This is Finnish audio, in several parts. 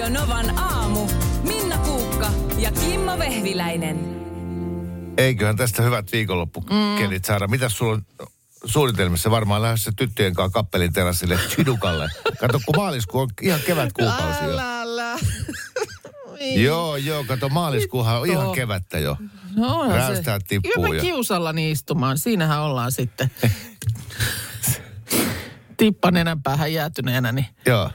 Radio Novan aamu. Minna Puukka ja Kimmo Vehviläinen. Eiköhän tästä hyvät viikonloppukelit saada. Mitäs sulla on suunnitelmissa? Varmaan lähdössä tyttöjen kanssa kappelin terassille Chidukalle. Kato, kun maaliskuu on ihan kevätkuukausi jo. Joo, kato, maaliskuuhan on ihan kevättä jo. No onhan räästää, tippuu jo. Hyvä kiusalla istumaan, siinähän ollaan sitten. Tippan enämpäähän jäätyneenä, niin joo.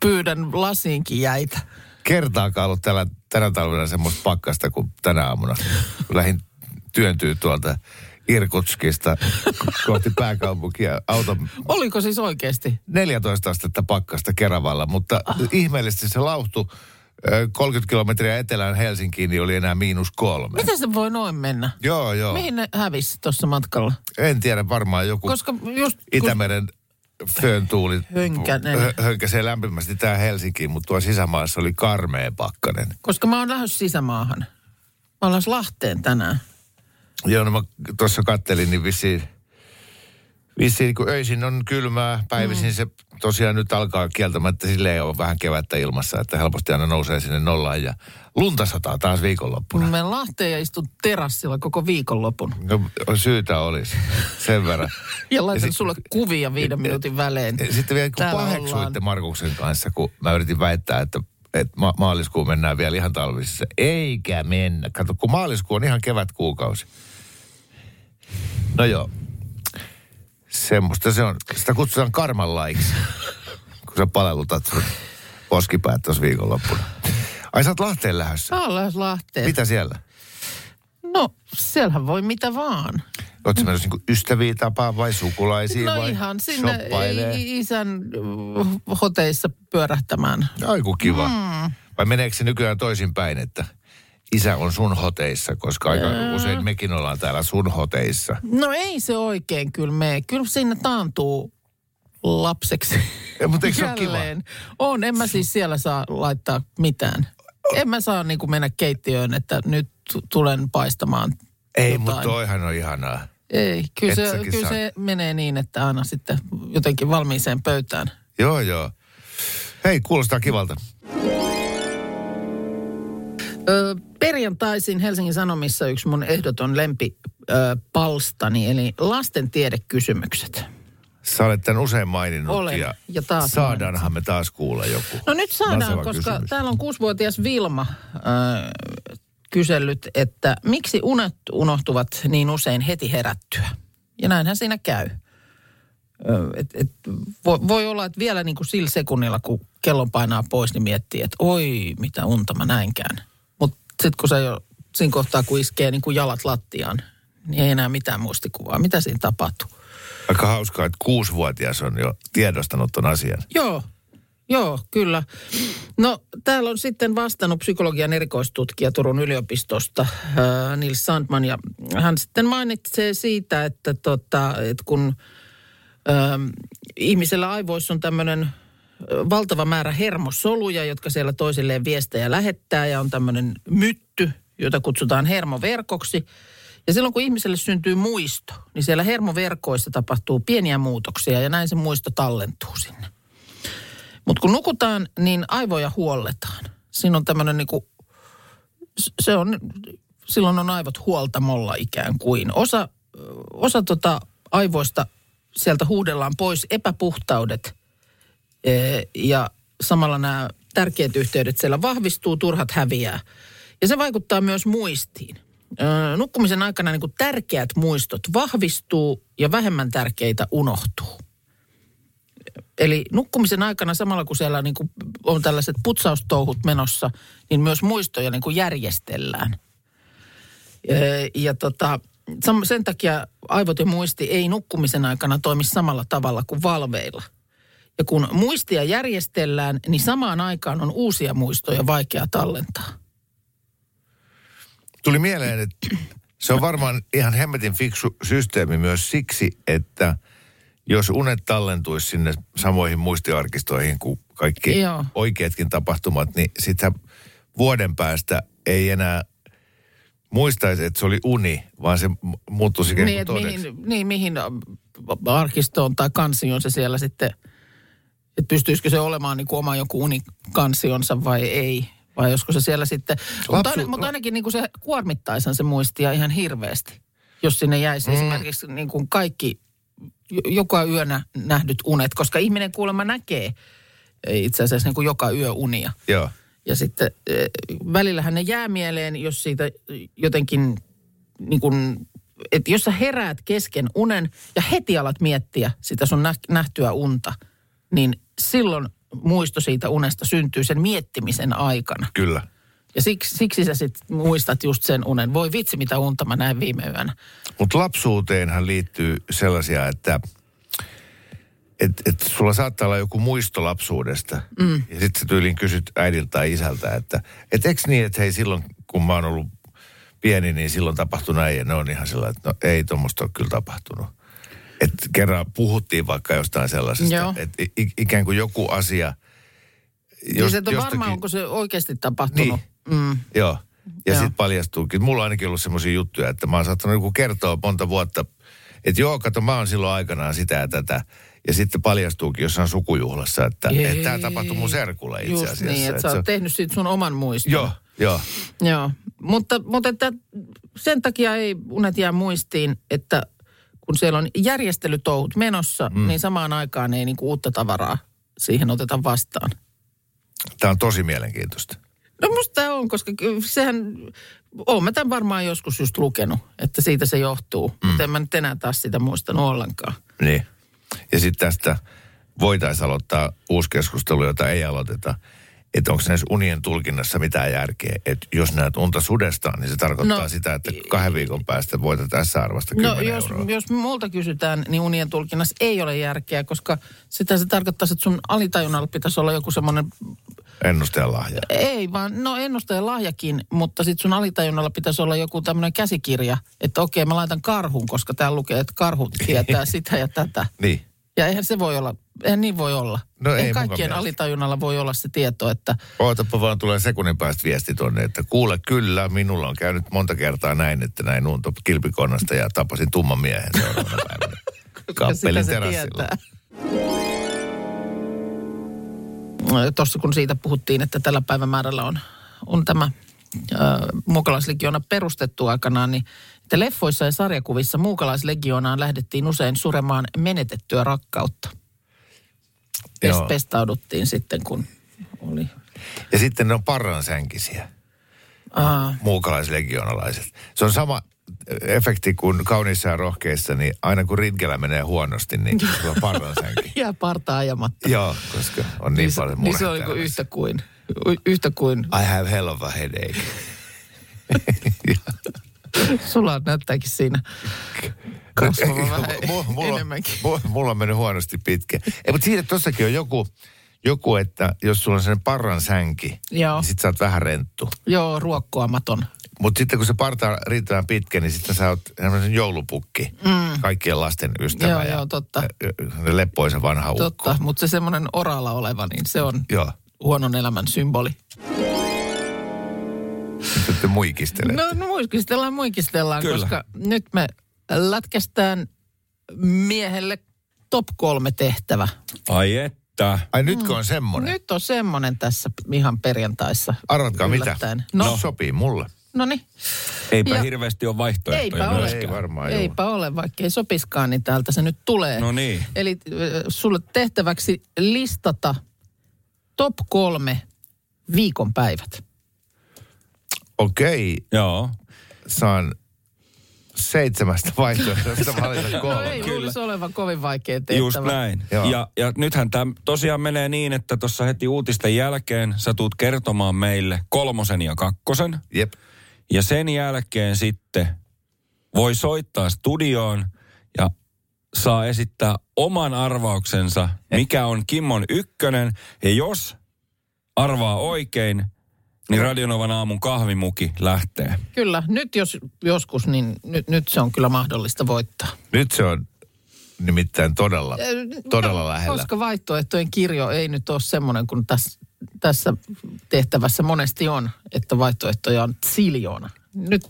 Pyydän lasiinkin jäitä. Kertaakaan ollut tänä talvena semmoista pakkasta kuin tänä aamuna. Lähin työntyy tuolta Irkutskista kohti pääkaupunkia. Oliko siis oikeasti? 14 astetta pakkasta Keravalla, mutta ihmeellisesti se lauhtui 30 kilometriä etelään Helsinkiin, niin oli enää -3. Miten se voi noin mennä? Joo. Mihin ne hävisi tuossa matkalla? En tiedä, varmaan joku Itämeren fööntuuli hönkäsee lämpimästi tää Helsinkiin, mutta tuo sisämaassa oli karmea pakkanen. Koska mä oon lähdössä sisämaahan. Mä oon lähdössä Lahteen tänään. Joo, no mä tuossa kattelin, niin vissiin kun öisin on kylmää, päivisin se tosiaan nyt alkaa kieltämättä, silleen on vähän kevättä ilmassa, että helposti aina nousee sinne nollaan ja lunta sataa taas viikonloppuna. Mä Lahteen ja istun terassilla koko viikonlopun. No syytä olisi, sen verran. Ja laitan sulle kuvia 5 minuutin välein. Sitten vielä kun paheksuitte Markuksen kanssa, kun mä yritin väittää, että maaliskuun mennään vielä ihan talvisessa. Eikä mennä. Kato, kun maaliskuu on ihan kevätkuukausi. No joo. Semmosta se on. Sitä kutsutaan karmanlaiksi, kun sä palellutat sun poskipäät tuossa viikonloppuna. Ai sä oot Lahteen lähdössä? Mä oon lähdössä Lahteen. Mitä siellä? No, siellähän voi mitä vaan. Oot sä menossa niinku ystäviä tapaa vai sukulaisia vai ihan sinne shoppailee? Isän hoteissa pyörähtämään. Aiku kiva. Vai meneekö se nykyään toisinpäin, että isä on sun hoteissa, koska aika usein mekin ollaan täällä sun hoteissa. No ei se oikein kyllä mene. Kyllä siinä taantuu lapseksi. Mutta eikö se ole kiva? On, en mä siis siellä saa laittaa mitään. En mä saa niin kuin mennä keittiöön, että nyt tulen paistamaan ei, jotain. Mutta toihan on ihanaa. Ei, kyllä se menee niin, että aina sitten jotenkin valmiiseen pöytään. Joo. Hei, kuulostaa kivalta. Perjantaisin Helsingin Sanomissa yksi mun ehdoton lempipalstani, eli lasten tiedekysymykset. Sä olet tämän usein maininnut. Olen. Ja taas saadaanhan me taas kuulla joku. No nyt saadaan, koska täällä on 6-vuotias Vilma kysellyt, että miksi unet unohtuvat niin usein heti herättyä. Ja näinhän siinä käy. Voi olla, että vielä niin kuin sillä sekunnilla, kun kellon painaa pois, niin miettii, että oi, mitä unta mä näinkään. Mutta sitten kun se jo siinä kohtaa, kun iskee niin kuin jalat lattiaan, niin ei enää mitään muistikuvaa. Mitä siinä tapahtuu? Aika hauskaa, että 6-vuotias on jo tiedostanut ton asian. Joo, kyllä. No, täällä on sitten vastannut psykologian erikoistutkija Turun yliopistosta, Nils Sandman, ja hän sitten mainitsee siitä, että kun ihmisellä aivoissa on tämmöinen valtava määrä hermosoluja, jotka siellä toisilleen viestejä lähettää, ja on tämmöinen mytty, jota kutsutaan hermoverkoksi. Ja silloin, kun ihmiselle syntyy muisto, niin siellä hermoverkoissa tapahtuu pieniä muutoksia, ja näin se muisto tallentuu sinne. Mutta kun nukutaan, niin aivoja huolletaan. Siinä on tämmöinen niinku, silloin on aivot huoltamolla ikään kuin. Osa aivoista, sieltä huudellaan pois epäpuhtaudet ja samalla nämä tärkeät yhteydet siellä vahvistuu, turhat häviää. Ja se vaikuttaa myös muistiin. Nukkumisen aikana niin kuin tärkeät muistot vahvistuu ja vähemmän tärkeitä unohtuu. Eli nukkumisen aikana samalla kun siellä niin kuin on tällaiset putsaustouhut menossa, niin myös muistoja niin kuin järjestellään. Sen takia aivot ja muisti ei nukkumisen aikana toimi samalla tavalla kuin valveilla. Ja kun muistia järjestellään, niin samaan aikaan on uusia muistoja vaikea tallentaa. Tuli mieleen, että se on varmaan ihan hemmetin fiksu systeemi myös siksi, että jos unet tallentuisi sinne samoihin muistiarkistoihin kuin kaikki oikeatkin tapahtumat, niin sitä vuoden päästä ei enää muistaisi, että se oli uni, vaan se muuttuisi ikään kuin todeksi. Mihin arkistoon tai kansioon se siellä sitten että pystyisikö se olemaan niin kuin oma joku unikansionsa vai ei. Vai josko se siellä sitten... Mutta ainakin niin kuin se kuormittaisihan se muistia ihan hirveästi, jos sinne jäisi esimerkiksi niin kuin kaikki joka yönä nähdyt unet, koska ihminen kuulemma näkee itse asiassa niin kuin joka yö unia. Joo. Ja sitten välillähän ne jää mieleen, jos siitä jotenkin niin kuin... Että jos sä heräät kesken unen ja heti alat miettiä sitä sun nähtyä unta, niin silloin muisto siitä unesta syntyy sen miettimisen aikana. Kyllä. Ja siksi sä sit muistat just sen unen. Voi vitsi, mitä unta mä näin viime yönä. Mutta lapsuuteenhan liittyy sellaisia, että et sulla saattaa olla joku muisto lapsuudesta. Mm. Ja sit sä tyyliin kysyt äidiltä tai isältä, että et eks niin, että hei silloin kun mä oon ollut pieni, niin silloin tapahtui näin ja ne on ihan sellainen, että no ei tuommoista ole kyllä tapahtunut. Että kerran puhuttiin vaikka jostain sellaisesta, että ikään kuin joku asia... Niin se on jostakin... varmaan, onko se oikeasti tapahtunut. Niin. Mm. Joo. Ja sitten paljastuukin. Mulla on ainakin ollut semmoisia juttuja, että mä oon saattanut joku kertoa monta vuotta, että joo, kato, mä oon silloin aikanaan sitä ja tätä. Ja sitten paljastuukin jossain sukujuhlassa, että tämä tapahtui mun serkulle itse asiassa. Just niin, että sä oot tehnyt siitä sun oman muiston. Joo. Mutta että sen takia ei unet jää muistiin, että kun siellä on järjestelytouhut menossa, niin samaan aikaan ei niinku uutta tavaraa siihen oteta vastaan. Tämä on tosi mielenkiintoista. No musta tämä on, koska sehän, oon mä tämän varmaan joskus just lukenut, että siitä se johtuu. Mutta en mä nyt enää taas sitä muistanut ollenkaan. Niin. Ja sitten tästä voitaisiin aloittaa uusi keskustelu, jota ei aloiteta. Että onko näissä unien tulkinnassa mitään järkeä, että jos näet unta sudestaan, niin se tarkoittaa sitä, että 2 viikon päästä voitat tässä arvasta 10 euroa. Jos multa kysytään, niin unien tulkinnassa ei ole järkeä, koska sitä se tarkoittaa, että sun alitajunnalla pitäisi olla joku semmoinen... Ennustajan lahja. Ei vaan, no ennustajan lahjakin, mutta sitten sun alitajunnalla pitäisi olla joku tämmöinen käsikirja, että okei, mä laitan karhun, koska täällä lukee, että karhu tietää sitä ja tätä. Niin. Ja eihän se voi olla, eihän niin voi olla. No ei kaikkien alitajunnalla voi olla se tieto, että... Ootapa vaan, tulee sekunnin päästä viesti tuonne, että kuule kyllä, minulla on käynyt monta kertaa näin, että näin unta kilpikonnasta ja tapasin tumman miehen seuraavana päivänä. Kappelin terassilla. Tuossa kun siitä puhuttiin, että tällä päivämäärällä on tämä muukalaislegioona perustettu aikanaan, niin että leffoissa ja sarjakuvissa muukalaislegioonaan lähdettiin usein suremaan menetettyä rakkautta. Pestauduttiin sitten, kun oli. Ja sitten ne on parransänkisiä, muukalaislegioonalaiset. Se on sama efekti kuin Kauniissa ja rohkeissa, niin aina kun rinkelä menee huonosti, niin se on parransänki. Jää partaa ajamatta. Joo, koska on niin paljon murheita. Niin se oli kuin yhtä kuin... I have hell of a headache. Sulla näyttääkin siinä kasvava vähän enemmänkin. Mulla on mennyt huonosti pitkä. Mutta siitä tossakin on joku, että jos sulla on sellainen parran sänki, niin sit sä oot vähän renttu. Joo, ruokkoamaton. Mutta sitten kun se parta on riittävän pitkä, niin sitten sä oot sellainen joulupukki. Kaikkien lasten ystävä. Joo, totta. Ja leppoisa vanha ukko. Totta, mutta se semmoinen oralla oleva, niin se on huonon elämän symboli. Sitten muikistelet. No muikistellaan, kyllä. Koska nyt me lätkästään miehelle top 3 tehtävä. Ai että. Ai nytkö on semmonen? Nyt on semmonen tässä ihan perjantaissa. Arvatkaa yllättäen. Mitä? No sopii mulle. Noniin. Eipä hirveästi ole vaihtoehtoja myöskään. Ei varmaan. Eipä ole, vaikka ei sopiskaan, niin täältä se nyt tulee. No niin. Eli sulle tehtäväksi listata top 3 viikonpäivät. Okei. Joo. Saan 7 vaihtoehtoista valita 3. No ei luulisi olevan kovin vaikea tehtävä. Just näin. Ja nythän tämä tosiaan menee niin, että tuossa heti uutisten jälkeen sä tuut kertomaan meille 3. ja 2. Jep. Ja sen jälkeen sitten voi soittaa studioon ja saa esittää oman arvauksensa, mikä on Kimmon 1. Ja jos arvaa oikein, niin Radio Novan aamun kahvimuki lähtee. Kyllä, nyt jos joskus, niin nyt se on kyllä mahdollista voittaa. Nyt se on nimittäin todella lähellä. Koska vaihtoehtojen kirjo ei nyt ole semmoinen kuin tässä tehtävässä monesti on, että vaihtoehtoja on ziljoona.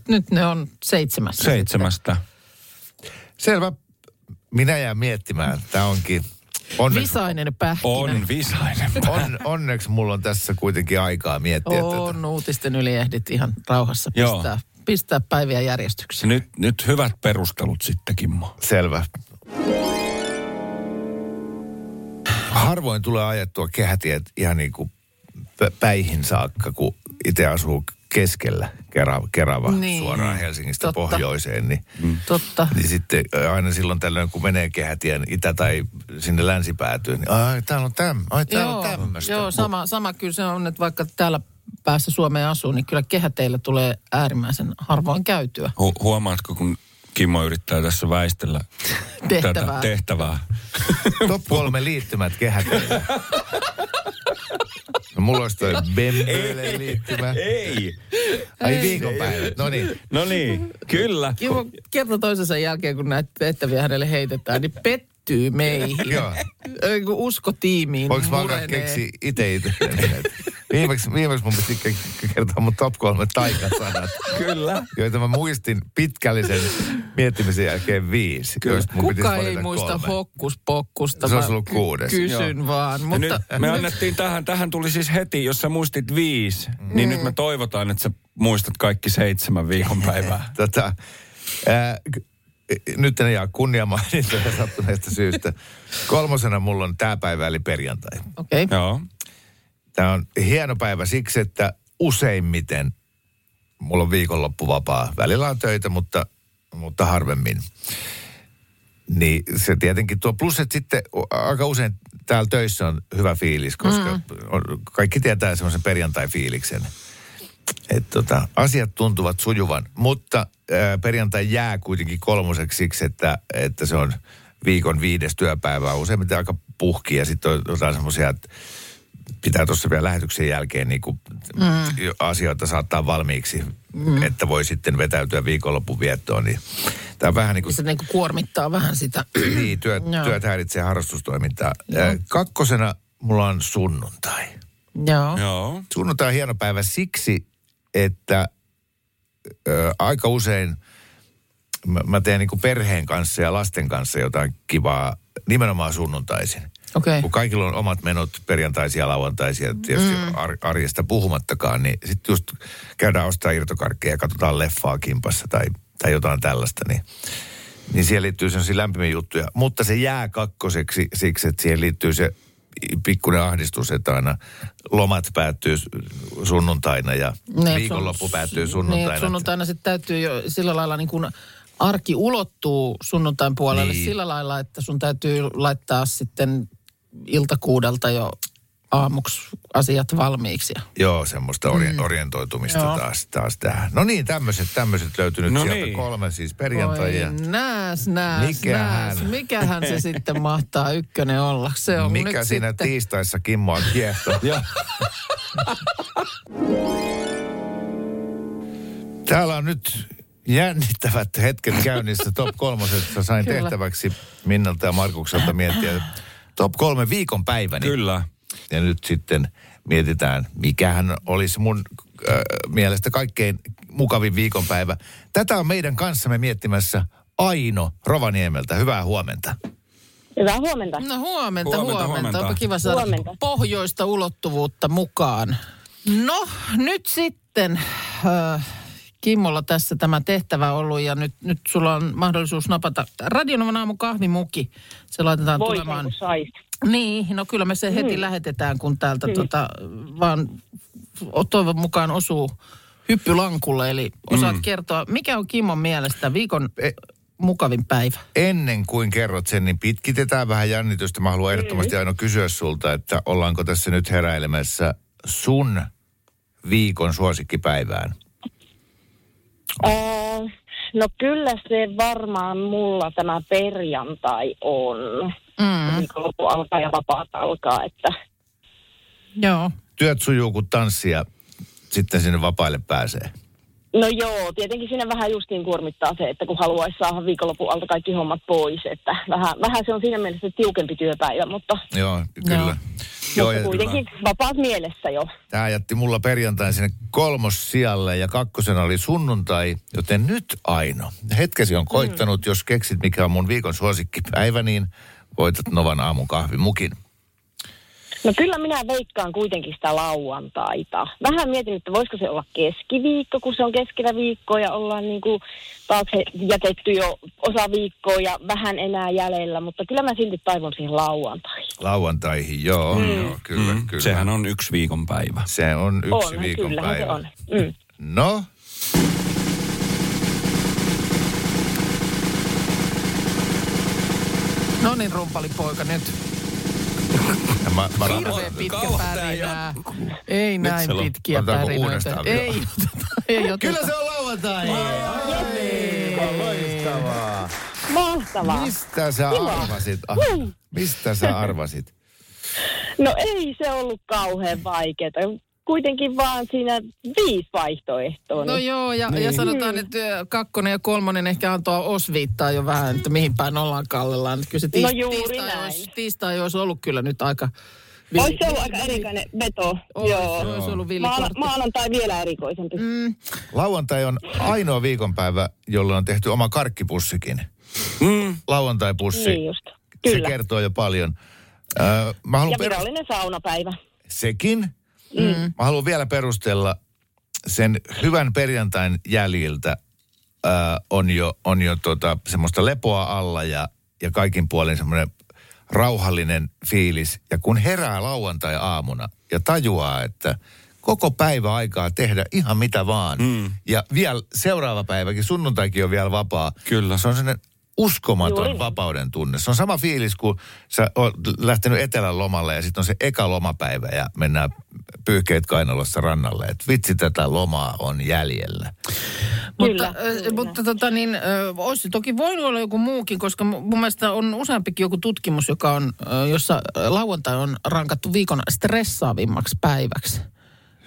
Nyt ne on 7. 7. Selvä. Minä jään miettimään. Tämä onkin Visainen pähkinä. On visainen pähkinä. Onneksi mulla on tässä kuitenkin aikaa miettiä tätä. On, uutisten yli ehdit ihan rauhassa pistää päiviä järjestykseen. Nyt hyvät perustelut sitten, Kimmo. Selvä. Harvoin tulee ajettua kehätiet ihan niin kuin päihin saakka, kun itse asuu keskellä Kerava niin, suoraan Helsingistä totta. Pohjoiseen. Niin, totta. Niin sitten aina silloin tällöin, kun menee kehätien itä tai sinne länsipäätyyn, niin täällä on tämmöistä. Joo, sama kyllä se on, että vaikka täällä päässä Suomeen asuu, niin kyllä kehäteillä tulee äärimmäisen harvoin käytyä. Huomaatko, kun Kimmo yrittää tässä väistellä tehtävää. Top 3 liittymät kehäteillä. No, mulla olisi toi Bembeelen liittymä. Ei. Ai viikonpäivät, no niin, kyllä. Kimmo, kerta toisensa jälkeen, kun näitä tehtäviä hänelle heitetään, niin pettyy meihin. Joo. Usko tiimiin murenee. Voinko mä alkaa keksiä itse itselleen? Viimeksi mun piti kertoa mun top 3 taikasanat. Kyllä. Joita mä muistin pitkällisen miettimisen jälkeen 5. Kuka ei muista 3. hokkuspokkusta. Se on ollut 6. Kysyn joo. Vaan. Mutta me annettiin tähän tuli siis heti, jos sä muistit 5, niin nyt me toivotaan, että sä muistat kaikki 7 viikonpäivää. Nyt en jää kunniamainintoja sattuneesta syystä. 3. mulla on tää päivä eli perjantai. Okei. Okay. Joo. Tämä on hieno päivä siksi, että useimmiten mulla on viikonloppu vapaa. Välillä on töitä, mutta harvemmin. Niin se tietenkin tuo. Plus, että sitten aika usein täällä töissä on hyvä fiilis, koska kaikki tietää semmoisen perjantai-fiiliksen. Että asiat tuntuvat sujuvan, mutta perjantai jää kuitenkin 3. siksi, että se on viikon 5. työpäivää. Useimmiten aika puhki ja sitten on jotain semmoisia, että pitää tuossa vielä lähetyksen jälkeen niin kuin asioita saattaa valmiiksi, että voi sitten vetäytyä viikonlopun viettoon. Niin tämä on vähän niin kuin se niin kuin kuormittaa vähän sitä. Niin, työt häiritsee harrastustoimintaa. Joo. 2. mulla on sunnuntai. Joo. Sunnuntai on hieno päivä siksi, että aika usein mä teen niin kuin perheen kanssa ja lasten kanssa jotain kivaa nimenomaan sunnuntaisin. Okay. Kun kaikilla on omat menot perjantaisia, lauantaisia, tietysti arjesta puhumattakaan, niin sitten just käydään ostaa irtokarkkeja ja katsotaan leffaa kimpassa tai jotain tällaista, niin siihen liittyy sellaisia lämpimiä juttuja. Mutta se jää 2. siksi, että siihen liittyy se pikkuinen ahdistus, että aina lomat päättyy sunnuntaina ja viikonloppu päättyy sunnuntaina. Niin, sunnuntaina sitten täytyy jo sillä lailla niin kuin arki ulottuu sunnuntain puolelle sillä lailla, että sun täytyy laittaa sitten iltakuudelta jo aamuksi asiat valmiiksi. Joo, semmoista orientoitumista taas tähän. No niin, tämmöiset löytyy nyt sieltä 3, siis perjantai. Mikähän se sitten mahtaa 1 olla? Se on mikä nyt siinä sitten tiistaissa Kimmoa kiehtoo? Täällä on nyt jännittävät hetket käynnissä top 3:ssa sain kyllä tehtäväksi Minnalta ja Markukselta miettiä top 3 viikonpäiväni. Kyllä. Ja nyt sitten mietitään, mikähän olisi mun mielestä kaikkein mukavin viikonpäivä. Tätä on meidän kanssamme miettimässä Aino Rovaniemeltä. Hyvää huomenta. Hyvää huomenta. No huomenta. Onpa kiva saada pohjoista ulottuvuutta mukaan. No nyt sitten Kimmolla tässä tämä tehtävä on ollut ja nyt sulla on mahdollisuus napata Radio Novan aamu kahvimuki. Se laitetaan tulemaan. Voi sait. Niin, no kyllä me se heti lähetetään, kun täältä vaan toivon mukaan osuu hyppylankulle. Eli osaat kertoa, mikä on Kimmon mielestä viikon mukavin päivä? Ennen kuin kerrot sen, niin pitkitetään vähän jännitystä. Mä haluan ehdottomasti aina kysyä sulta, että ollaanko tässä nyt heräilemässä sun viikon suosikkipäivään? No kyllä se varmaan mulla tämä perjantai on. Viikonloppu alkaa ja vapaat alkaa, että joo. Työt sujuu kun tanssia, sitten sinne vapaille pääsee. No joo, tietenkin sinne vähän justiin kuormittaa se, että kun haluaisi saada viikonlopun alta kaikki hommat pois, että vähän se on siinä mielessä tiukempi työpäivä, mutta joo, kyllä. Joo, mutta kuitenkin vapaat mielessä jo. Tämä jätti mulla perjantain sinne 3. sijalle ja 2. oli sunnuntai, joten nyt Aino. Hetkesi on koittanut, jos keksit mikä on mun viikon suosikkipäivä, niin voitat Novan aamun kahvimukin? No kyllä minä veikkaan kuitenkin sitä lauantaita. Vähän mietin, että voisiko se olla keskiviikko, kun se on keskellä viikkoa ja ollaan niin kuin taakse jätetty jo osa viikkoa ja vähän enää jäljellä, mutta kyllä mä silti taivon siihen lauantaihin. Lauantaihin, joo. Mm. Joo, kyllä, mm. kyllä. Sehän on yksi viikonpäivä. Se on yksi viikonpäivä. On, se on. Mm. No? No niin, rumpalipoika nyt. Hirveen pitkä pärinää. Ei näin pitkiä pärinöitä. Ei kyllä se on lauantai. Loistavaa. Mahtavaa. Mistä sä arvasit? Mistä sä arvasit? No ei se ollut kauhean vaikeeta. Kuitenkin vaan siinä 5 vaihtoehtoa. No joo, ja sanotaan, että 2 ja 3 ehkä antaa osviittaa jo vähän, että mihin päin ollaan kallellaan. Kyllä se tiistai olisi ollut kyllä nyt aika... Olisi ollut aika erikoinen veto. Olisi ollut villikortti. Maanantai vielä erikoisempi. Mm. Lauantai on ainoa viikonpäivä, jolloin on tehty oma karkkipussikin. Mm. Lauantaipussi. Niin just. Kyllä. Se kertoo jo paljon. Ja virallinen saunapäivä. Sekin. Mm. Mä haluan vielä perustella sen hyvän perjantain jäljiltä. On jo semmoista lepoa alla ja kaikin puolin semmoinen rauhallinen fiilis. Ja kun herää lauantai-aamuna ja tajuaa, että koko päivä aikaa tehdä ihan mitä vaan. Mm. Ja vielä seuraava päiväkin, sunnuntaikin on vielä vapaa. Kyllä. Se on semmoinen uskomaton vapauden tunne. Se on sama fiilis, kun sä oot lähtenyt etelän lomalle ja sitten on se eka lomapäivä ja mennään pyyhkeet kainalossa rannalle. Et vitsi, tätä lomaa on jäljellä. Mutta olisi toki voinut olla joku muukin, koska mun mielestä on useampikin joku tutkimus, joka on, jossa lauantai on rankattu viikon stressaavimmaksi päiväksi.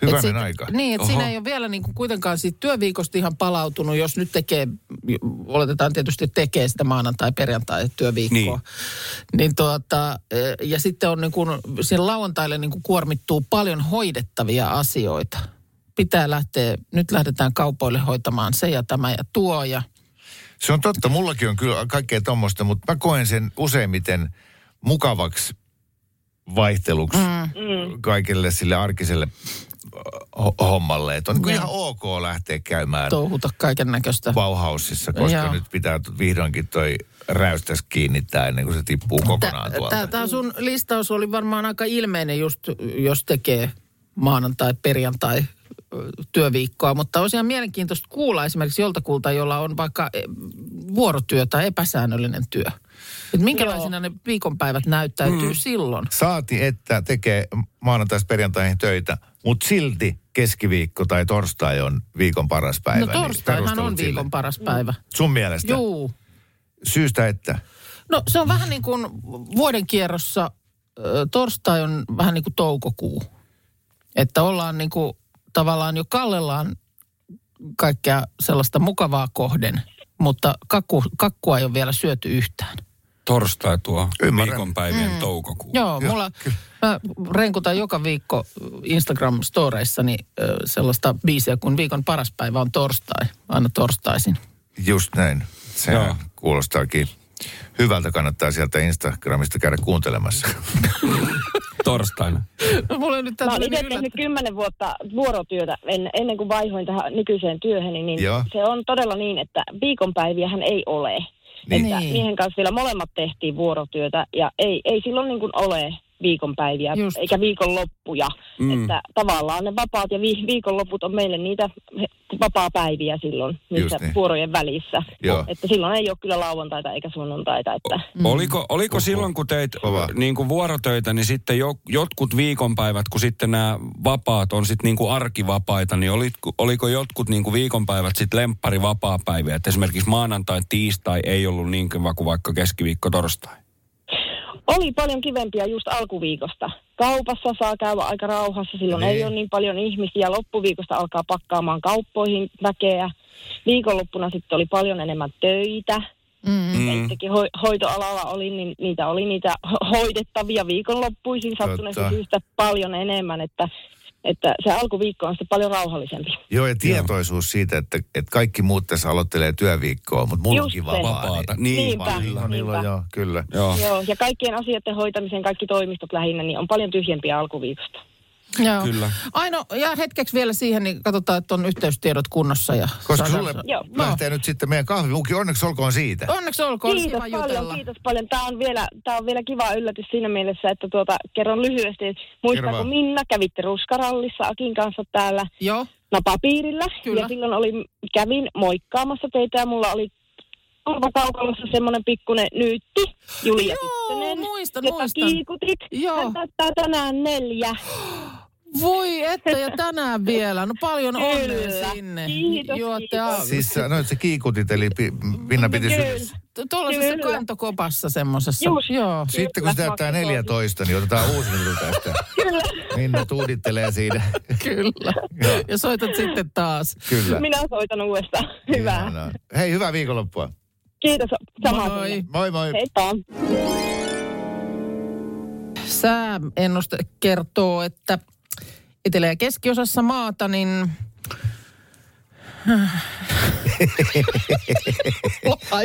Hyvänen aika. Niin, että siinä ei ole vielä niin kuin kuitenkaan siitä työviikosta ihan palautunut, jos nyt tekee, oletetaan tietysti tekee sitä maanantai-perjantai-työviikkoa. Niin ja sitten on niin kuin, siinä lauantaille niin kuin kuormittuu paljon hoidettavia asioita. Pitää lähteä, nyt lähdetään kaupoille hoitamaan se ja tämä ja tuo ja... Se on totta, mullakin on kyllä kaikkea tommoista, mutta mä koen sen useimmiten mukavaksi vaihteluksi kaikille sille arkiselle hommalle. Että on niin ihan ok lähteä käymään touhuta kaiken näköistä Bauhausissa, koska nyt pitää vihdoinkin toi räystäs kiinnittää ennen kuin se tippuu kokonaan tuolta. Tämä sun listaus oli varmaan aika ilmeinen just, jos tekee maanantai, perjantai työviikkoa, mutta olisi ihan mielenkiintoista kuulla esimerkiksi joltakulta, jolla on vaikka vuorotyö tai epäsäännöllinen työ. Että minkälaisina ne viikonpäivät näyttäytyy silloin? Saati, että tekee maanantais-perjantaihin töitä, mutta silti keskiviikko tai torstai on viikon paras päivä. No torstaihan on viikon paras päivä. Sun mielestä? Juu. Syystä, että? No se on vähän niin kuin vuoden kierrossa, torstai on vähän niin kuin toukokuu. Että ollaan niin kuin tavallaan jo kallellaan kaikkea sellaista mukavaa kohden, mutta kakkua ei ole vielä syöty yhtään. Torstai tuo viikonpäivien toukokuu. Joo, mä renkutan joka viikko Instagram-storeissani sellaista biisiä, kun viikon paras päivä on torstai, aina torstaisin. Just näin. Se kuulostaakin hyvältä, kannattaa sieltä Instagramista käydä kuuntelemassa. Torstaina. No, mulla on nyt mä olen itse tehnyt 10 vuotta vuorotyötä ennen kuin vaihoin tähän nykyiseen työhöni, niin se on todella niin, että viikonpäiviähän ei ole. Niin. Että miehen kanssa vielä molemmat tehtiin vuorotyötä ja ei silloin niin kuin ole viikonpäiviä eikä viikonloppuja. Että tavallaan ne vapaat ja viikonloput on meille niitä vapaapäiviä silloin niissä vuorojen välissä. Joo. Että silloin ei ole kyllä lauantaita eikä sunnuntaita. Että. Oliko silloin, kun teit niin kuin vuorotöitä, niin sitten jotkut viikonpäivät, kun sitten nämä vapaat on sitten niin kuin arkivapaita, niin oliko jotkut niin kuin viikonpäivät sitten lemppari vapaapäiviä? Että esimerkiksi maanantai, tiistai ei ollut niin kivä kuin vaikka keskiviikko, torstai. Oli paljon kivempiä just alkuviikosta. Kaupassa saa käydä aika rauhassa, silloin ei ole niin paljon ihmisiä. Loppuviikosta alkaa pakkaamaan kauppoihin väkeä. Viikonloppuna sitten oli paljon enemmän töitä. Itsekin hoitoalalla oli, niin niitä oli niitä hoidettavia viikonloppuisin sattuneesta syystä paljon enemmän, että Että se alkuviikko on sitten paljon rauhallisempi. Joo, ja tietoisuus siitä, että kaikki muut tässä aloittelee työviikkoa, mutta mullakin vapaata. Niinpä. Joo, kyllä. Joo, ja kaikkien asioiden hoitamisen kaikki toimistot lähinnä, niin on paljon tyhjempiä alkuviikosta. Joo. Kyllä. Aino, jää hetkeksi vielä siihen, niin katsotaan, että on yhteystiedot kunnossa. Ja koska sulle lähtee nyt sitten meidän kahvimuki. Onneksi olkoon siitä. Onneksi olkoon. Kiitos paljon, jutella. Kiitos paljon. Tämä on vielä kiva yllätys siinä mielessä, että kerron lyhyesti. Muistaako Minna, kävitte ruskarallissa Akin kanssa täällä napapiirillä. Kyllä. Ja silloin kävin moikkaamassa teitä ja mulla oli kaukalossa semmoinen pikkuinen nyytti, Julia Sittönen, jota kiikutit. Joo. Hän täyttää tänään 4. Voi että, ja tänään vielä. No paljon onnea sinne. Kiitos. Siis se kiikutit, eli Minna piti tuollaisessa kantokopassa semmosessa. Joo. Sitten kun se täyttää 14, niin otetaan uusinut tästä. Kyllä. Minna tuudittelee siinä. Kyllä. Ja soitat sitten taas. Kyllä. Minä soitan uudestaan. Hyvä. No. Hei, hyvää viikonloppua. Kiitos. Samaa. Moi. Heippa. Sääennuste kertoo, että etelä- ja keskiosassa maata, niin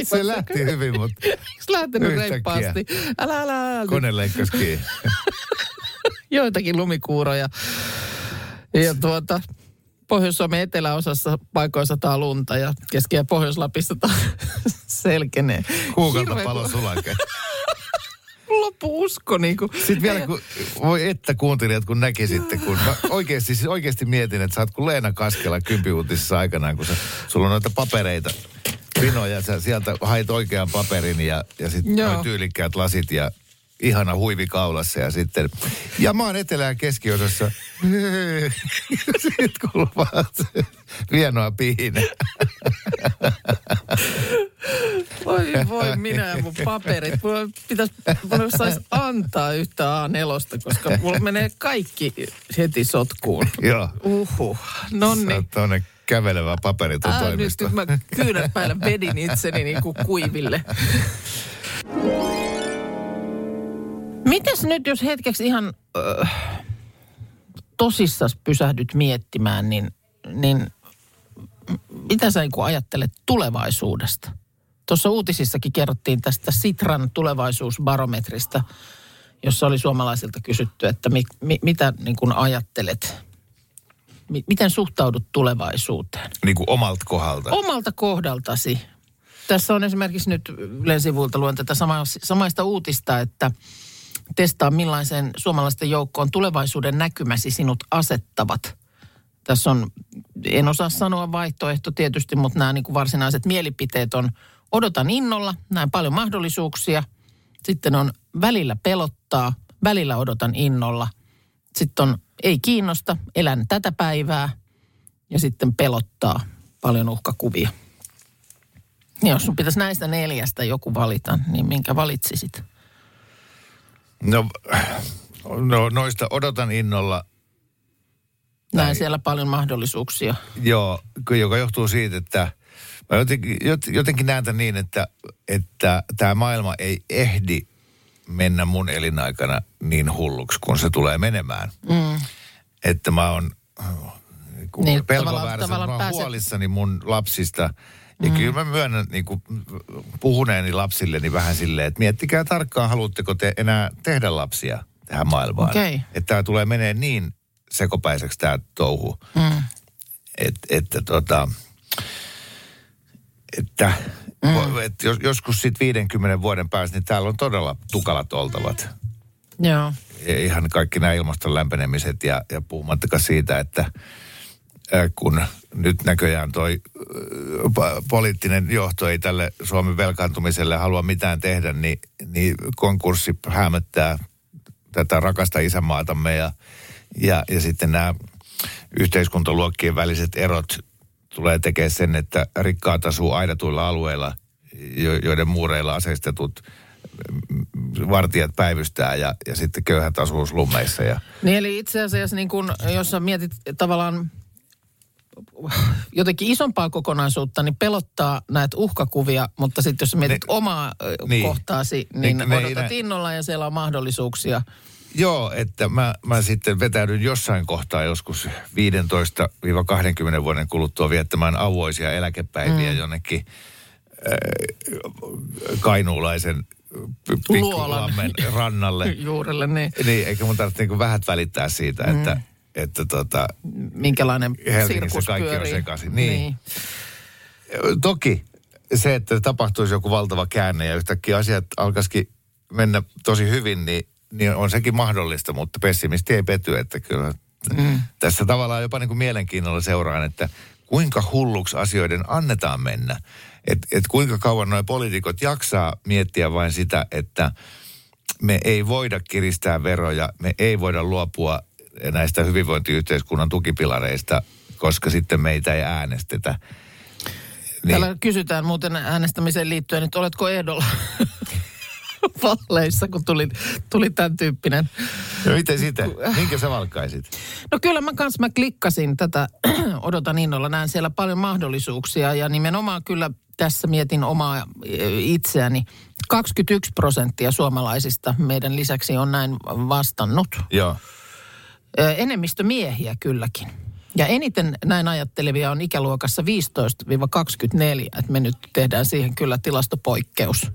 se lähti hyvin, mutta se lähtenyt reippaasti. Älä. Kone leikkasi kiinni. Joitakin lumikuuroja. Ja Pohjois-Suomen eteläosassa paikoin sataa lunta ja Keski- ja Pohjois-Lapissa selkenee. Kuukautta palo sulake. Loppu-usko niinku. Sitten vielä kuuntelijat, kun näkisitte, kun mä oikeasti mietin, että sä oot kuin Leena Kaskela Kympi-uutisissa aikanaan, kun sulla on noita papereita, pinoja, sä sieltä hait oikean paperin ja sitten noi tyylikkäät lasit ja ihana huivi kaulassa ja sitten, ja maan etelään keskiosassa, sit kuuluu vaan vienoa pihinä. Voi minä ja mun paperit. Mulla saisi antaa yhtä A4, koska mulla menee kaikki heti sotkuun. Joo. Uhuh. Nonni. Sä oot tuonne kävelevä paperiton toimisto. Nyt mä kyynät päällä vedin itseni niin kuin kuiville. Mites nyt, jos hetkeksi ihan tosissas pysähdyt miettimään, niin mitä sä ajattelet tulevaisuudesta? Tuossa uutisissakin kerrottiin tästä Sitran tulevaisuusbarometrista, jossa oli suomalaisilta kysytty, että mitä niin kun ajattelet? Miten suhtaudut tulevaisuuteen? Niin kuin omalta kohdalta? Omalta kohdaltasi. Tässä on esimerkiksi nyt Ylen sivuilta luen tätä samaista uutista, että testaa millaisen suomalaisten joukkoon tulevaisuuden näkymäsi sinut asettavat. Tässä on, en osaa sanoa vaihtoehto tietysti, mutta nämä niin kuin varsinaiset mielipiteet on odotan innolla, näin paljon mahdollisuuksia. Sitten on välillä pelottaa, välillä odotan innolla. Sitten on ei kiinnosta, elän tätä päivää ja sitten pelottaa, paljon uhkakuvia. Ja jos sun pitäisi näistä 4 joku valita, niin minkä valitsisit? No noista odotan innolla. Näin siellä paljon mahdollisuuksia. Joo, joka johtuu siitä, että mä jotenkin näen tämän niin, että tämä maailma ei ehdi mennä mun elinaikana niin hulluksi, kun se tulee menemään. Mm. Että mä oon niin, mä oon huolissani mun lapsista. Ja kyllä mä myönnän niin kuin puhuneeni lapsilleni vähän silleen, että miettikää tarkkaan, haluatteko te enää tehdä lapsia tähän maailmaan. Okay. Että tämä tulee menee niin sekopäiseksi tämä touhu. Mm. Että joskus sitten 50 vuoden päästä, niin täällä on todella tukalat oltavat. Joo. Ja ihan kaikki nämä ilmaston lämpenemiset ja puhumattakaan siitä, että kun nyt näköjään toi poliittinen johto ei tälle Suomen velkaantumiselle halua mitään tehdä, niin konkurssi hämöttää tätä rakasta isänmaatamme ja sitten nämä yhteiskuntaluokkien väliset erot tulee tekemään sen, että rikkaat asuu aidatuilla alueilla, joiden muureilla aseistetut vartijat päivystää ja sitten köyhät asuu slummeissa. Niin eli itse asiassa, niin kun, jos sä mietit tavallaan jotenkin isompaa kokonaisuutta, niin pelottaa näitä uhkakuvia, mutta sitten jos mietit omaa kohtaasi, niin odotat innolla ja siellä on mahdollisuuksia. Joo, että mä sitten vetäydyn jossain kohtaa joskus 15-20 vuoden kuluttua viettämään auvoisia eläkepäiviä jonnekin kainuulaisen pikkulammen rannalle. Juurelle, niin. Niin, eikä mun tarvitse niin vähät välittää siitä, että minkälainen sirkus kaikki on sekaisin. Niin. Toki se, että tapahtuisi joku valtava käänne ja yhtäkkiä asiat alkaisikin mennä tosi hyvin, niin on sekin mahdollista, mutta pessimisti ei pety, että kyllä tässä tavallaan jopa niin kuin mielenkiinnolla seuraan, että kuinka hulluksi asioiden annetaan mennä. Että kuinka kauan nuo poliitikot jaksaa miettiä vain sitä, että me ei voida kiristää veroja, me ei voida luopua näistä hyvinvointiyhteiskunnan tukipilareista, koska sitten meitä ei äänestetä. Niin. Täällä kysytään muuten äänestämiseen liittyen, että oletko ehdolla vaaleissa, kun tuli tämän tyyppinen. No miten sitä? Minkä sä valkkaisit? No kyllä mä klikkasin tätä, odotan innolla, näen siellä paljon mahdollisuuksia ja nimenomaan kyllä tässä mietin omaa itseäni. 21% suomalaisista meidän lisäksi on näin vastannut. Joo. Enemmistö miehiä kylläkin. Ja eniten näin ajattelevia on ikäluokassa 15-24, että me nyt tehdään siihen kyllä tilastopoikkeus.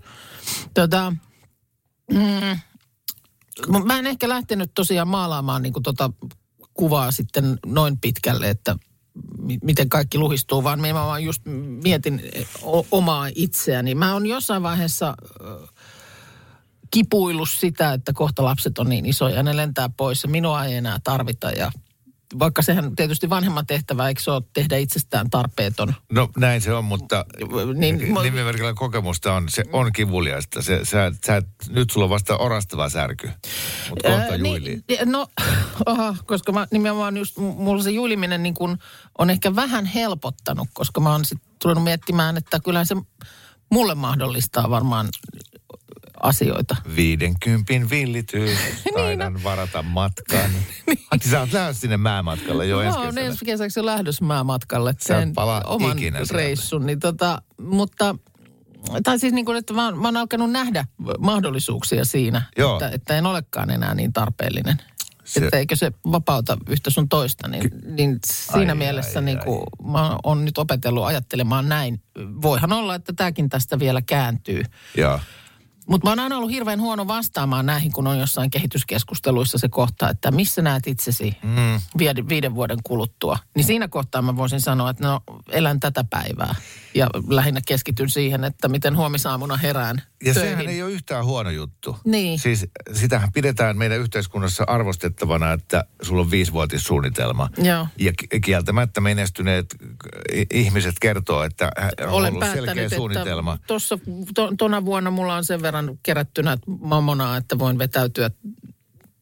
Mä en ehkä lähtenyt tosiaan maalaamaan niin kuin kuvaa sitten noin pitkälle, että miten kaikki luhistuu, vaan mä vaan just mietin omaa itseäni. Mä oon jossain vaiheessa kipuillut sitä, että kohta lapset on niin isoja, ne lentää pois ja minua ei enää tarvita ja vaikka sehän tietysti vanhemman tehtävä, eikö se ole tehdä itsestään tarpeeton? No näin se on, mutta nimimerkillä kokemusta on, se on kivuliaista. Nyt sulla on vasta orastava särky, mutta kohta juiliin. Koska mä nimenomaan just, mulla se juiliminen niin kun on ehkä vähän helpottanut, koska mä oon sitten tullut miettimään, että kyllähän se mulle mahdollistaa varmaan asioita. 50 villityys. Tainan varata matkaan. Niin. Sä oot lähdössä sinne määmatkalle jo ensi kesällä. No, ensi kesäksi on lähdössä määmatkalle. Sä et palaa oman reissun. Niin tai siis niin kuin, että mä oon alkanut nähdä mahdollisuuksia siinä, että en olekaan enää niin tarpeellinen. Että eikö se vapauta yhtä sun toista, niin siinä mielessä mä oon nyt opetellut ajattelemaan näin. Voihan olla, että tääkin tästä vielä kääntyy. Joo. Mutta mä oon aina ollut hirveän huono vastaamaan näihin, kun on jossain kehityskeskusteluissa se kohta, että missä näet itsesi 5 vuoden kuluttua. Niin siinä kohtaa mä voisin sanoa, että no elän tätä päivää. Ja lähinnä keskityn siihen, että miten huomisaamuna herään ja töihin. Sehän ei ole yhtään huono juttu. Niin. Siis sitähän pidetään meidän yhteiskunnassa arvostettavana, että sulla on 5-vuotissuunnitelma. Joo. Ja kieltämättä menestyneet ihmiset kertoo, että on ollut selkeä suunnitelma. Olen päättänyt, että tona vuonna mulla on sen verran kerättynä mamonaa, että voin vetäytyä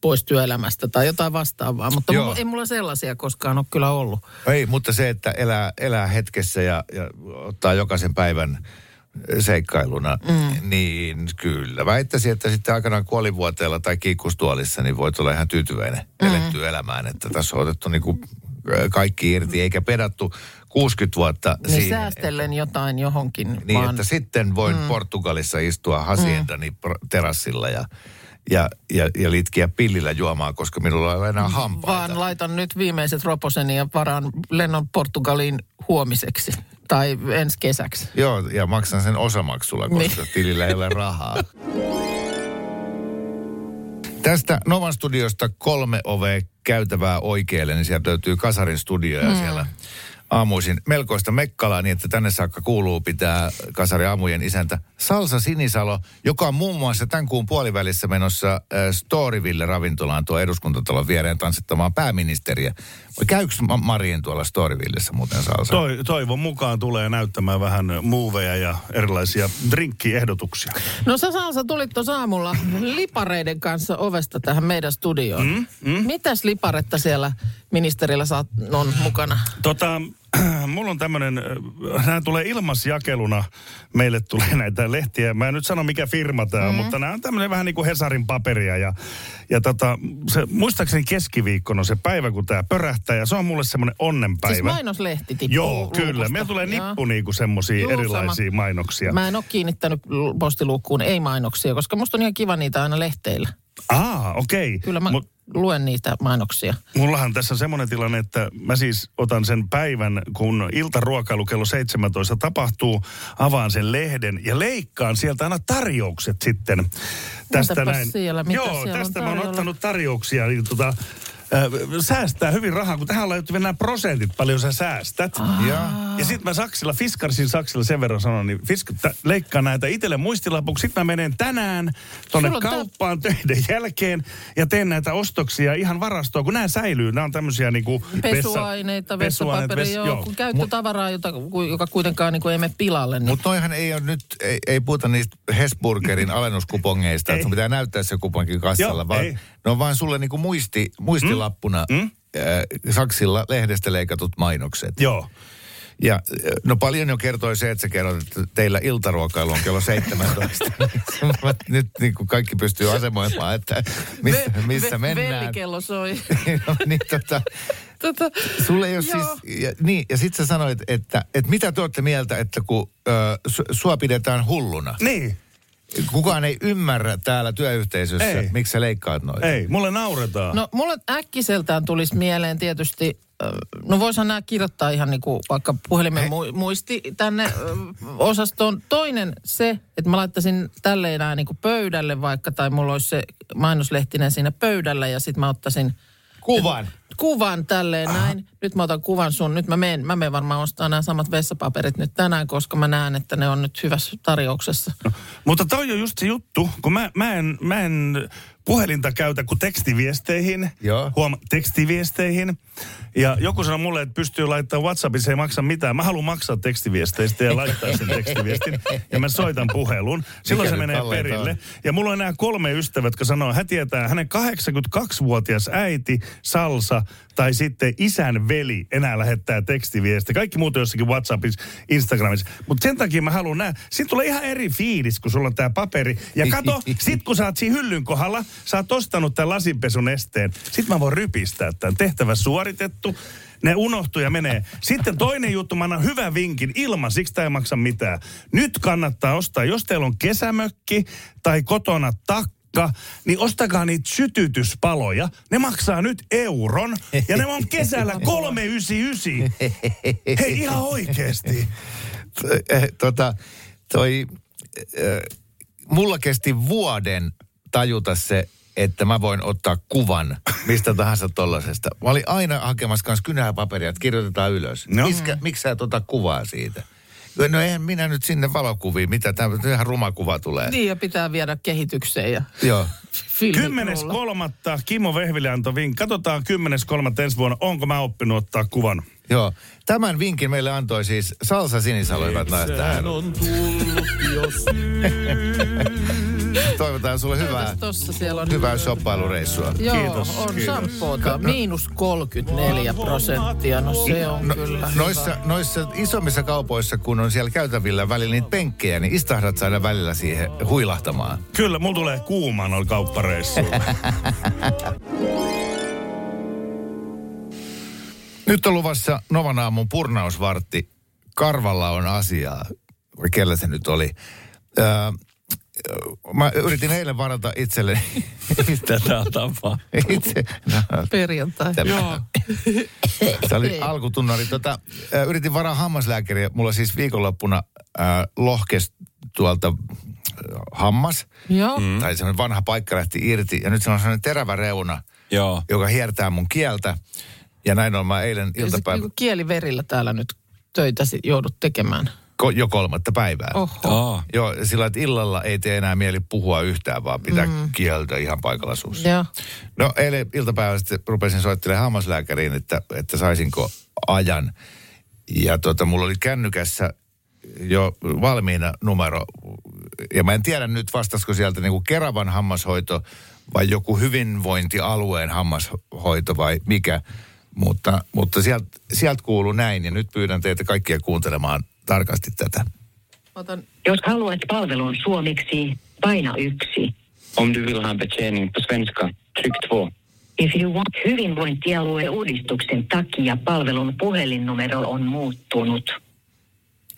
pois työelämästä tai jotain vastaavaa, mutta ei mulla sellaisia koskaan ole kyllä ollut. Ei, mutta se, että elää hetkessä ja ottaa jokaisen päivän seikkailuna, niin kyllä. Väittäisin, että sitten aikanaan kuolivuoteella tai kiikkustuolissa, niin voit olla ihan tyytyväinen elettyä elämään, että tässä on otettu niin kuin kaikki irti, eikä pedattu 60 vuotta niin siihen. Säästellen jotain johonkin. Niin, vaan että sitten voin Portugalissa istua hasientani terassilla ja litkiä pillillä juomaan, koska minulla ei ole enää hampaita. Vaan laitan nyt viimeiset roposeni ja varaan lennon Portugaliin huomiseksi tai ensi kesäksi. Joo, ja maksan sen osamaksulla, koska tilillä ei ole rahaa. Tästä Novan studiosta 3 ovea käytävää oikealle, niin sieltä löytyy Kasarin studio ja siellä aamuisin melkoista mekkalaa niin, että tänne saakka kuuluu pitää Kasari aamujen isäntä Salsa Sinisalo, joka on muun muassa tämän kuun puolivälissä menossa Storyville ravintolaan tuo eduskuntatalon viereen tanssittamaan pääministeriä. Käykö Marin tuolla Storyvillessä muuten Salsa? Toivon mukaan tulee näyttämään vähän muuveja ja erilaisia drinkkiehdotuksia. No sä Salsa tulit tuossa aamulla lipareiden kanssa ovesta tähän meidän studioon. Mitäs liparetta siellä ministerillä on mukana? Mulla on tämmönen, nämä tulee ilmasjakeluna, meille tulee näitä lehtiä. Mä en nyt sano mikä firma tää on, mutta nämä on tämmönen vähän niin kuin Hesarin paperia. Se, muistaakseni keskiviikkona on se päivä, kun tää pörähtää ja se on mulle semmoinen onnenpäivä. Siis mainoslehti tippuu. Joo, kyllä. Meillä tulee nippu niinku semmosia erilaisia mainoksia. Mä en ole kiinnittänyt postiluukkuun ei-mainoksia, koska musta on ihan kiva niitä aina lehteillä. Okei. Kyllä mä luen niitä mainoksia. Mullahan tässä on semmoinen tilanne, että mä siis otan sen päivän, kun iltaruokailu kello 17 tapahtuu, avaan sen lehden ja leikkaan sieltä aina tarjoukset sitten. Tästä näin. Siellä, mitä joo, siellä tästä mä oon ottanut tarjouksia, niin säästää hyvin rahaa, kun tähän löytyy nämä prosentit, paljon sä säästät. Ja sitten mä Saksilla, Fiskarsin Saksilla sen verran sanon, niin leikkaa näitä itselle muistilapuksi. Sitten mä menen tänään tonne kauppaan töiden jälkeen ja teen näitä ostoksia ihan varastoon, kun nämä säilyy. Nämä on tämmöisiä niinku pesuaineita, vessapaperia, käyttötavaraa, joka kuitenkaan niinku ei mene pilalle. Niin. Mutta noihan ei ole nyt, ei puhuta niistä Hesburgerin alennuskupongeista, että sun pitää näyttää se kuponkin kassalla, joo, vaan ei. Ne on vaan sulle niinku muistilappuna Saksilla lehdestä leikatut mainokset. Joo. Ja no paljon jo kertoi se, että sä kerrot, että teillä iltaruokailu on kello 17. Nyt niin kuin kaikki pystyy asemoimaan, että missä mennään. Vellikello soi. No niin sulle ei ole siis... Ja sit sä sanoit, että mitä te ootte mieltä, että kun sua pidetään hulluna. Niin. Kukaan ei ymmärrä täällä työyhteisössä, miksi sä leikkaat noita. Ei, mulle nauretaan. No mulle äkkiseltään tulisi mieleen tietysti, no voisihan nämä kirjoittaa ihan niinku vaikka puhelimen muisti tänne osastoon. Toinen se, että mä laittaisin tälleen nää niinku pöydälle vaikka, tai mulla olisi se mainoslehtinen siinä pöydällä ja sit mä ottaisin... Kuvan tälleen näin. Nyt mä otan kuvan sun. Nyt mä menen varmaan ostamaan nämä samat vessapaperit nyt tänään, koska mä näen, että ne on nyt hyvässä tarjouksessa. No, mutta toi on just se juttu, kun mä en puhelinta käytä kuin tekstiviesteihin. Joo. Tekstiviesteihin. Ja joku sanoi mulle, että pystyy laittamaan WhatsAppiin, se ei maksa mitään. Mä haluan maksaa tekstiviesteistä ja laittaa sen tekstiviestin. Ja mä soitan puhelun. Silloin mikä se menee perille. Ja mulla on nämä 3 ystävät, jotka sanoo, hän tietää, hänen 82-vuotias äiti, Salsa, tai sitten isän veli enää lähettää tekstiviestiä. Kaikki muut jossakin WhatsAppissa, Instagramissa. Mutta sen takia mä haluan nää. Siinä tulee ihan eri fiilis, kun sulla on tää paperi. Ja kato, sit kun sä oot siinä hyllyn kohdalla, sä oot ostanut tämän lasinpesun esteen. Sitten mä voin rypistää tämän. Tehtävä suoritettu. Ne unohtuu ja menee. Sitten toinen juttu, mä annan hyvän vinkin ilman, siksi tämä ei maksa mitään. Nyt kannattaa ostaa, jos teillä on kesämökki tai kotona takka, niin ostakaa niitä sytytyspaloja. Ne maksaa nyt euron ja ne on kesällä 3,99. Hei, ihan oikeasti. Mulla kesti vuoden tajuta se, että mä voin ottaa kuvan mistä tahansa tollasesta. Mä olin aina hakemassa kanssa kynäpaperia, että kirjoitetaan ylös. No. Miksi sä et ota kuvaa siitä? No eihän minä nyt sinne valokuviin, mitä tämä ihan ruma kuva tulee. Niin ja pitää viedä kehitykseen ja filmit olla. 10.3. Kimmo Vehviläinen antoi vinkin. Katsotaan 10.3. ensi vuonna, onko mä oppinut ottaa kuvan. Joo. Tämän vinkin meille antoi siis Salsa Sinisalo, hyvät naiset tähän. On tullut jo syy. Toivotaan sulle hyvää shoppailureissua. Joo, kiitos, on shampoota. -34%. No se on kyllä noissa isommissa kaupoissa, kun on siellä käytävillä välillä niitä penkkejä, niin istahdat aina välillä siihen huilahtamaan. Kyllä, mulla tulee kuuma noilla kauppareissuilla. Nyt on luvassa Novan aamun purnausvartti. Karvalla on asiaa. Kellä se nyt oli? Mä yritin eilen varata itselleni. Mitä tää tapaa? Perjantai. Joo. Se oli alkutunnari. Yritin varaa hammaslääkäriä. Mulla siis viikonloppuna lohkesi tuolta hammas. Joo. Tai semmoinen vanha paikka lähti irti. Ja nyt se on semmoinen terävä reuna, joo, joka hiertää mun kieltä. Ja näin on mä eilen iltapäivä. Kieliverillä täällä nyt töitä joudut tekemään. Jo 3 päivää. Joo, sillä että illalla ei tee enää mieli puhua yhtään, vaan pitää kieltä ihan paikalla suussa. Yeah. No eilen iltapäivällä sitten rupesin soittelemaan hammaslääkäriin, että saisinko ajan. Ja mulla oli kännykässä jo valmiina numero. Ja mä en tiedä nyt vastasko sieltä niinku Keravan hammashoito vai joku hyvinvointialueen hammashoito vai mikä. Mutta sieltä kuuluu näin ja nyt pyydän teitä kaikkia kuuntelemaan tarkasti tätä. Jos haluat palvelun suomeksi, paina 1. Om du vill ha betjäning på svenska, tryck 2. If you want hyvinvointialueuudistuksen takia palvelun puhelinnumero on muuttunut.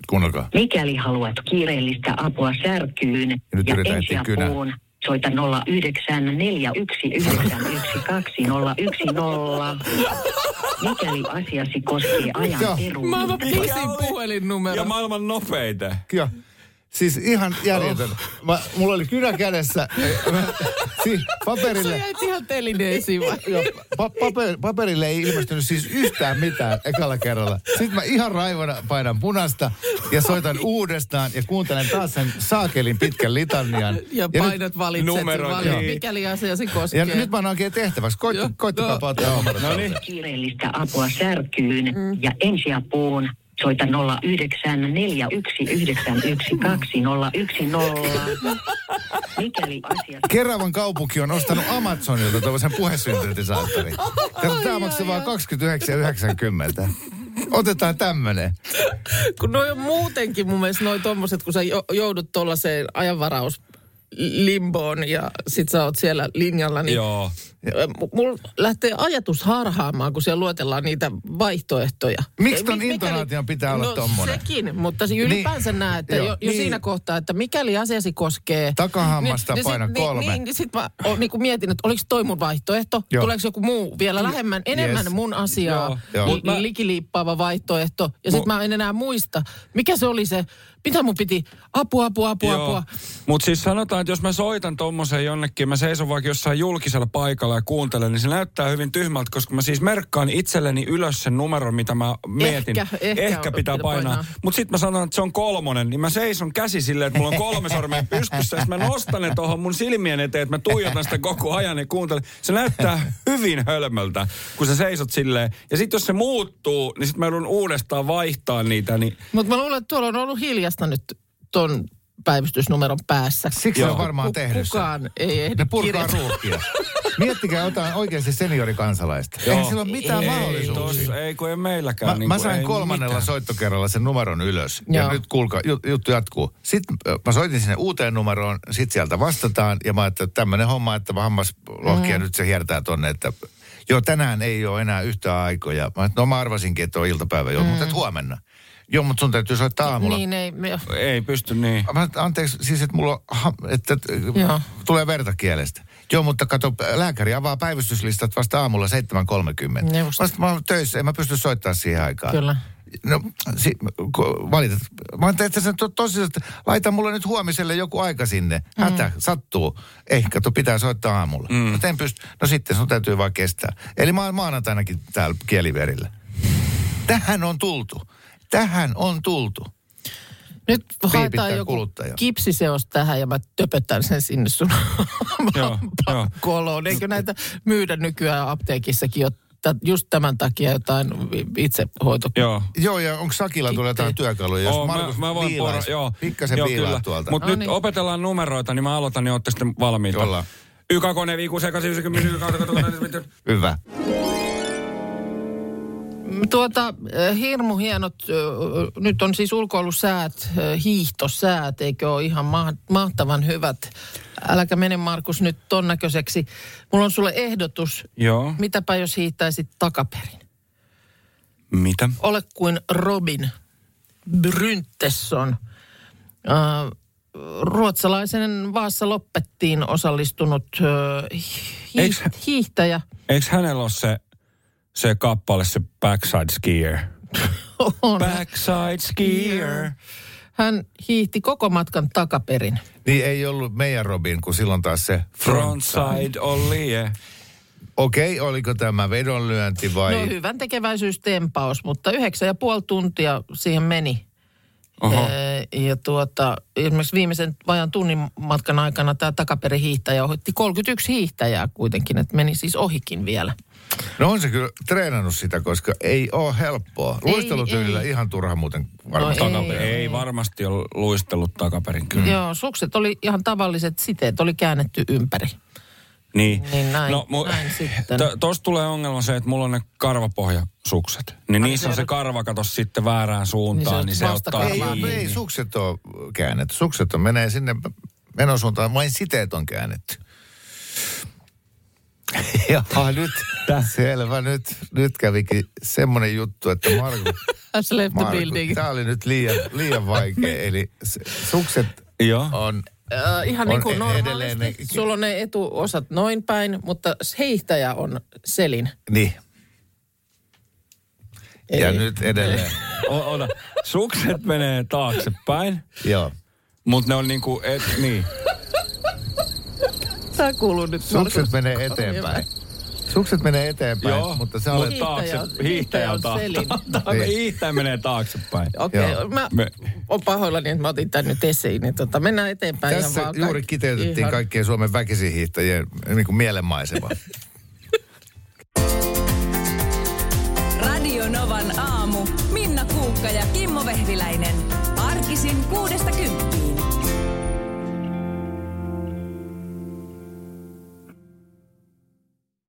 Kuunnelkaa. Mikäli haluat kiireellistä apua särkyyn ja ensiapuun, Soita 09 41 912 010. Mikäli asiasi koskee ajan peruun. Mä oon pisin puhelinnumero. Ja maailman nopeita. Kyllä. Siis ihan järjetön. Mulla oli kynä kädessä. Paperille. Sä jäit ihan telineisiin vai? Paperille ei ilmestynyt siis yhtään mitään ekalla kerralla. Sitten mä ihan raivona painan punasta ja soitan uudestaan ja kuuntelen taas sen saakelin pitkän litanian. Ja painat valitset, mikäli asia se koskee. Ja nyt mä oon oikein tehtäväksi. Koittakaa pauttaa omalta. Kiireellistä apua särkyyn ja ensiapuun. Soita 09 41 912 010. Mikäli asia... Keravan kaupunki on ostanut Amazonilta tuollaisen puhesynteetisaattorin. Tämä maksaa vaan 29,90. Otetaan tämmönen. Kun noi on muutenkin mun mielestä noi tommoset, kun sä joudut tuollaiseen ajanvarauslimboon ja sit sä oot siellä linjalla, niin... Joo. Mulla lähtee ajatus harhaamaan, kun siellä luetellaan niitä vaihtoehtoja. Miksi ton intonaation pitää olla tommoinen? Sekin, mutta ylipäänsä niin, näet, että jo siinä kohtaa, että mikäli asiasi koskee... Takahammasta paina 3. Niin sitten mä niin mietin, että oliko toi mun vaihtoehto? Joo. Tuleeko joku muu vielä lähemmän, enemmän mun asiaa? Likiliippaava vaihtoehto. Ja sitten mä en enää muista, mikä se oli se, mitä mun piti apua. Mutta siis sanotaan, että jos mä soitan tommoseen jonnekin, mä seison vaikka jossain julkisella paikalla, ja kuuntelen, niin se näyttää hyvin tyhmältä, koska mä siis merkkaan itselleni ylös sen numeron, mitä mä mietin. Ehkä pitää painaa. Mutta sitten mä sanon, että se on 3, niin mä seison käsi silleen, että mulla on 3 sormea pystyssä, ja mä nostan ne tuohon mun silmien eteen, että mä tuijotan sitä koko ajan ja kuuntelen. Se näyttää hyvin hölmöltä, kun sä seisot silleen. Ja sitten jos se muuttuu, niin sitten mä joudun uudestaan vaihtaa niitä. Niin... Mutta mä luulen, että tuolla on ollut hiljasta nyt ton päivystysnumeron päässä. Siksi on varmaan tehnyt kukaan ei ehdi. Ne purkaa ruuhkia. Miettikää jotain oikeasti seniorikansalaista. Joo. Eihän sillä ole mitään mahdollisuuksia. Ei kun ei meilläkään. Mä sain 3 soittokerralla sen numeron ylös. Joo. Ja nyt kuulkaa, juttu jatkuu. Sitten mä soitin sinne uuteen numeroon, sit sieltä vastataan. Ja mä ajattelin, että tämmönen homma, että hammaslohkia nyt se hiertää tonne, että... Joo, tänään ei ole enää yhtään aikoja. Mä arvasinkin, että on iltapäivä. Joo, mutta huomenna. Joo, mutta sun täytyy soittaa aamulla. Niin, ei pysty niin. Anteeksi, siis että mulla tulee verta kielestä. Joo, mutta kato, lääkäri avaa päivystyslistat vasta aamulla 7.30. Vasta mä oon töissä, en mä pysty soittamaan siihen aikaan. Kyllä. No, valitat. Mä oon tehtänyt sen tosiaan, että laita mulle nyt huomiselle joku aika sinne. Hätä, sattuu. Ei, kato, pitää soittaa aamulla. No, en pysty. No sitten sun täytyy vaan kestää. Eli mä oon maanantainakin täällä kieliverillä. Tähän on tultu. Nyt haetaan joku kipsiseos tähän ja mä töpötän sen sinne sun pakkoloon. Eikö näitä myydä nykyään apteekissakin just tämän takia jotain itsehoito? Joo, ja onko Sakilla tulee jotain työkaluja? Jos Markus viilaisi, pikkasen viilaa tuolta. Mutta nyt opetellaan numeroita, niin mä aloitan, niin ootte sitten valmiita. Ollaan. Hyvä. Hirmu hienot, nyt on siis ulkoilusäät, hiihtosäät, eikö ole ihan mahtavan hyvät. Äläkä mene Markus nyt ton näköiseksi. Mulla on sulle ehdotus. Joo. Mitäpä jos hiihtäisit takaperin? Mitä? Ole kuin Robin Bryntesson. Ruotsalaisen Vaassa Loppettiin osallistunut hiihtäjä. Eikö hänellä ole se kappale, se Backside Skier. Backside Skier. Hän hiihti koko matkan takaperin. Niin ei ollut meidän Robin, kun silloin taas se Frontside Ollie. Okei, oliko tämä vedonlyönti vai? No hyvän tekeväisyystempaus, mutta 9,5 tuntia siihen meni. Oho. Esimerkiksi viimeisen vajan tunnin matkan aikana tämä takaperin hiihtäjä ohitti 31 hiihtäjää kuitenkin, että meni siis ohikin vielä. No on se kyllä treenannut sitä, koska ei ole helppoa. Luistelutyylillä ihan turha muuten varmasti. No ei varmasti ole luistellut takaperin kyllä. Joo, sukset oli ihan tavalliset, siteet oli käännetty ympäri. Niin näin, no, näin sitten. Tuossa tulee ongelma se, että mulla on ne karvapohjasukset. Niin niissä on se karva, katos sitten väärään suuntaan, niin se ottaa kiinni. Ei sukset ole käännetty. Sukset menee sinne menosuuntaan, vain siteet on käännetty. Jaha, nyt. Selvä, nyt kävikin semmoinen juttu, että Markus, tämä oli nyt liian vaikea. Eli sukset on ihan niin kuin normaalisti. Sulla on ne etuosat noin päin, mutta hiihtäjä on selin. Niin. Ei. Ja nyt edelleen. Sukset menee taaksepäin. Joo. Mutta ne on niin kuin, niin. Tämä kuuluu nyt. Sukset menee eteenpäin. Sukset menee eteenpäin, joo, mutta se on hiihtäjä on taaksepäin. Hiihtäjä menee taaksepäin. Okei, mä oon pahoillani, että mä otin tän nyt esiin. Niin mennään eteenpäin. Tässä vaan juuri kiteytettiin ihan kaikkien Suomen väkisin hiihtäjien niin kuin mielenmaisema. Radio Novan aamu. Minna Puukka ja Kimmo Vehviläinen. Arkisin 6-10